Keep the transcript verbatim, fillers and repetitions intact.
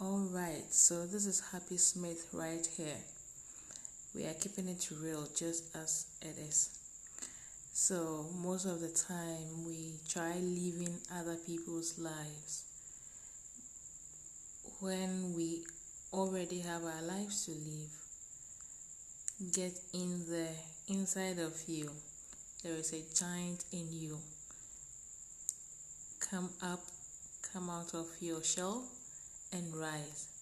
Alright, so this is Happy Smith right here. We are keeping it real just as it is. So most of the time we try living other people's lives when we already have our lives to live. Get in the inside of you. There is a giant in you. Come up, come out of your shell and rise.